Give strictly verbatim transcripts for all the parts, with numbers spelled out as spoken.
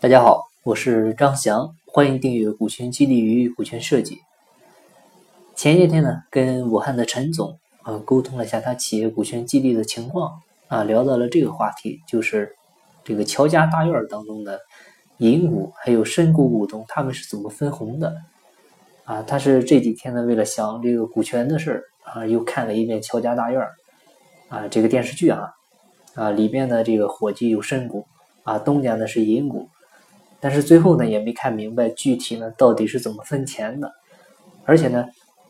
大家好，我是张翔，欢迎订阅股权激励与股权设计。前些天呢，跟武汉的陈总啊沟通了一下他企业股权激励的情况啊，聊到了这个话题，就是这个乔家大院当中的银股还有深股股东他们是怎么分红的啊。他是这几天呢，为了想这个股权的事啊，又看了一遍乔家大院啊这个电视剧啊啊里面的这个伙计有深股啊，东家呢是银股。但是最后呢，也没看明白具体呢到底是怎么分钱的，而且呢，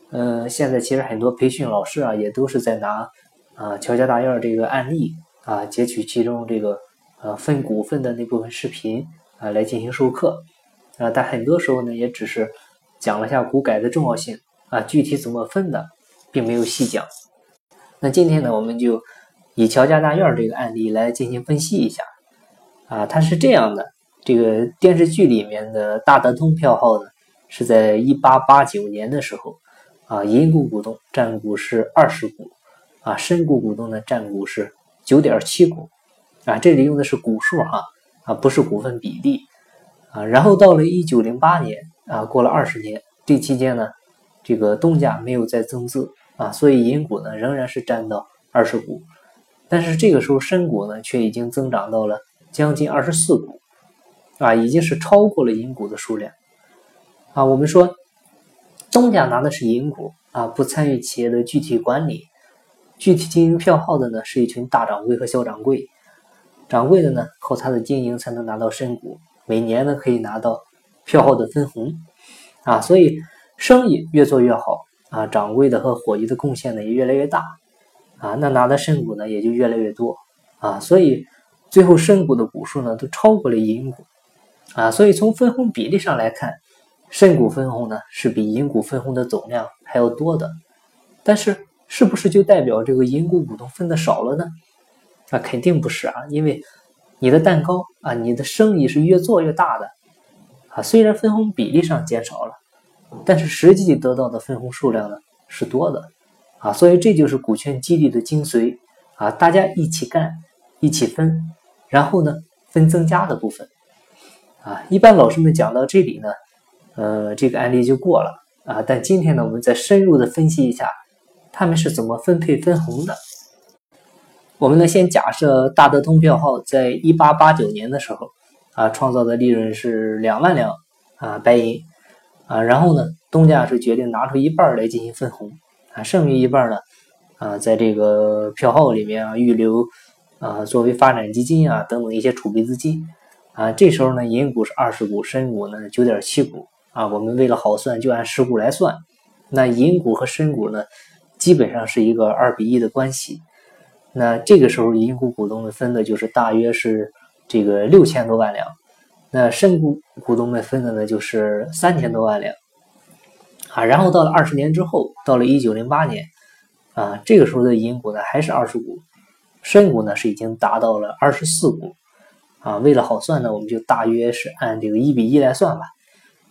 呃，现在其实很多培训老师啊，也都是在拿啊乔家大院这个案例啊，截取其中这个呃、啊、分股份的那部分视频啊来进行授课啊，但很多时候呢，也只是讲了下股改的重要性啊，具体怎么分的，并没有细讲。那今天呢，我们就以乔家大院这个案例来进行分析一下啊，它是这样的。这个电视剧里面的大德通票号呢，是在一八八九年的时候啊，银股股东占股是二十股啊，深股股东呢占股是 九点七股啊，这里用的是股数哈 啊, 啊不是股份比例啊。然后到了一九零八年啊，过了二十年，这期间呢，这个东家没有再增资啊，所以银股呢仍然是占到二十股，但是这个时候深股呢却已经增长到了将近二十四股啊，已经是超过了银股的数量啊。我们说东家拿的是银股啊，不参与企业的具体管理，具体经营票号的呢是一群大掌柜和小掌柜，掌柜的呢靠他的经营才能拿到深股，每年呢可以拿到票号的分红啊，所以生意越做越好啊，掌柜的和伙计的贡献呢也越来越大啊，那拿的深股呢也就越来越多啊，所以最后深股的股数呢都超过了银股啊，所以从分红比例上来看，深股分红呢是比银股分红的总量还要多的，但是是不是就代表这个银股股东分的少了呢？啊，肯定不是啊，因为你的蛋糕啊，你的生意是越做越大的啊，虽然分红比例上减少了，但是实际得到的分红数量呢是多的啊，所以这就是股权激励的精髓啊，大家一起干，一起分，然后呢分增加的部分。啊，一般老师们讲到这里呢，呃，这个案例就过了啊。但今天呢，我们再深入的分析一下他们是怎么分配分红的。我们呢，先假设大德通票号在一八八九年的时候啊，创造的利润是两万两啊白银啊，然后呢，东家是决定拿出一半来进行分红啊，剩余一半呢啊，在这个票号里面啊预留啊作为发展基金啊等等一些储备资金。啊，这时候呢，银股是二十股，深股呢 九点七股啊。我们为了好算，就按十股来算。那银股和深股呢，基本上是一个二比一的关系。那这个时候，银股股东们分的就是大约是这个六千多万两，那深股股东们分的呢就是三千多万两啊。然后到了二十年之后，到了一九零八年啊，这个时候的银股呢还是二十股，深股呢是已经达到了二十四股。啊，为了好算呢，我们就大约是按这个一比一来算吧。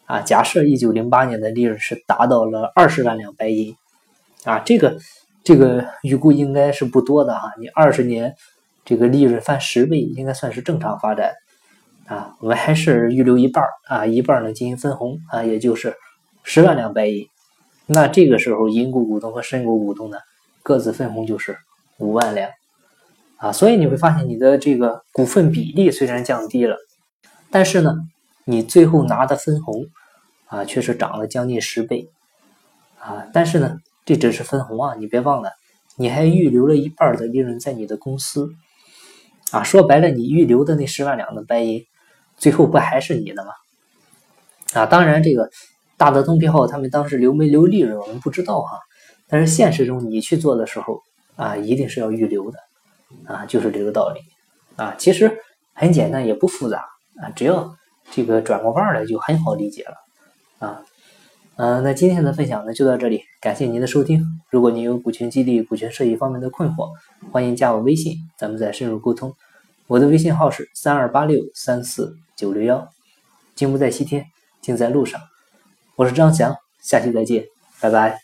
啊，假设一九零八年的利润是达到了二十万两白银。啊，这个这个预估应该是不多的啊，你二十年这个利润翻十倍应该算是正常发展。啊，我们还是预留一半啊，一半呢进行分红啊，也就是十万两白银。那这个时候银股股东和深股股东呢各自分红就是五万两。啊，所以你会发现你的这个股份比例虽然降低了，但是呢，你最后拿的分红啊，却是涨了将近十倍啊。但是呢，这只是分红啊，你别忘了，你还预留了一半的利润在你的公司啊。说白了，你预留的那十万两的白银，最后不还是你的吗？啊，当然，这个大德通票号他们当时留没留利润，我们不知道哈。但是现实中你去做的时候啊，一定是要预留的。啊，就是这个道理啊，其实很简单，也不复杂啊，只要这个转过弯来就很好理解了啊。呃，那今天的分享呢就到这里，感谢您的收听。如果您有股权激励、股权设计方面的困惑，欢迎加我微信，咱们再深入沟通。我的微信号是三二八六三四九六幺。金不在西天，金在路上。我是张翔，下期再见，拜拜。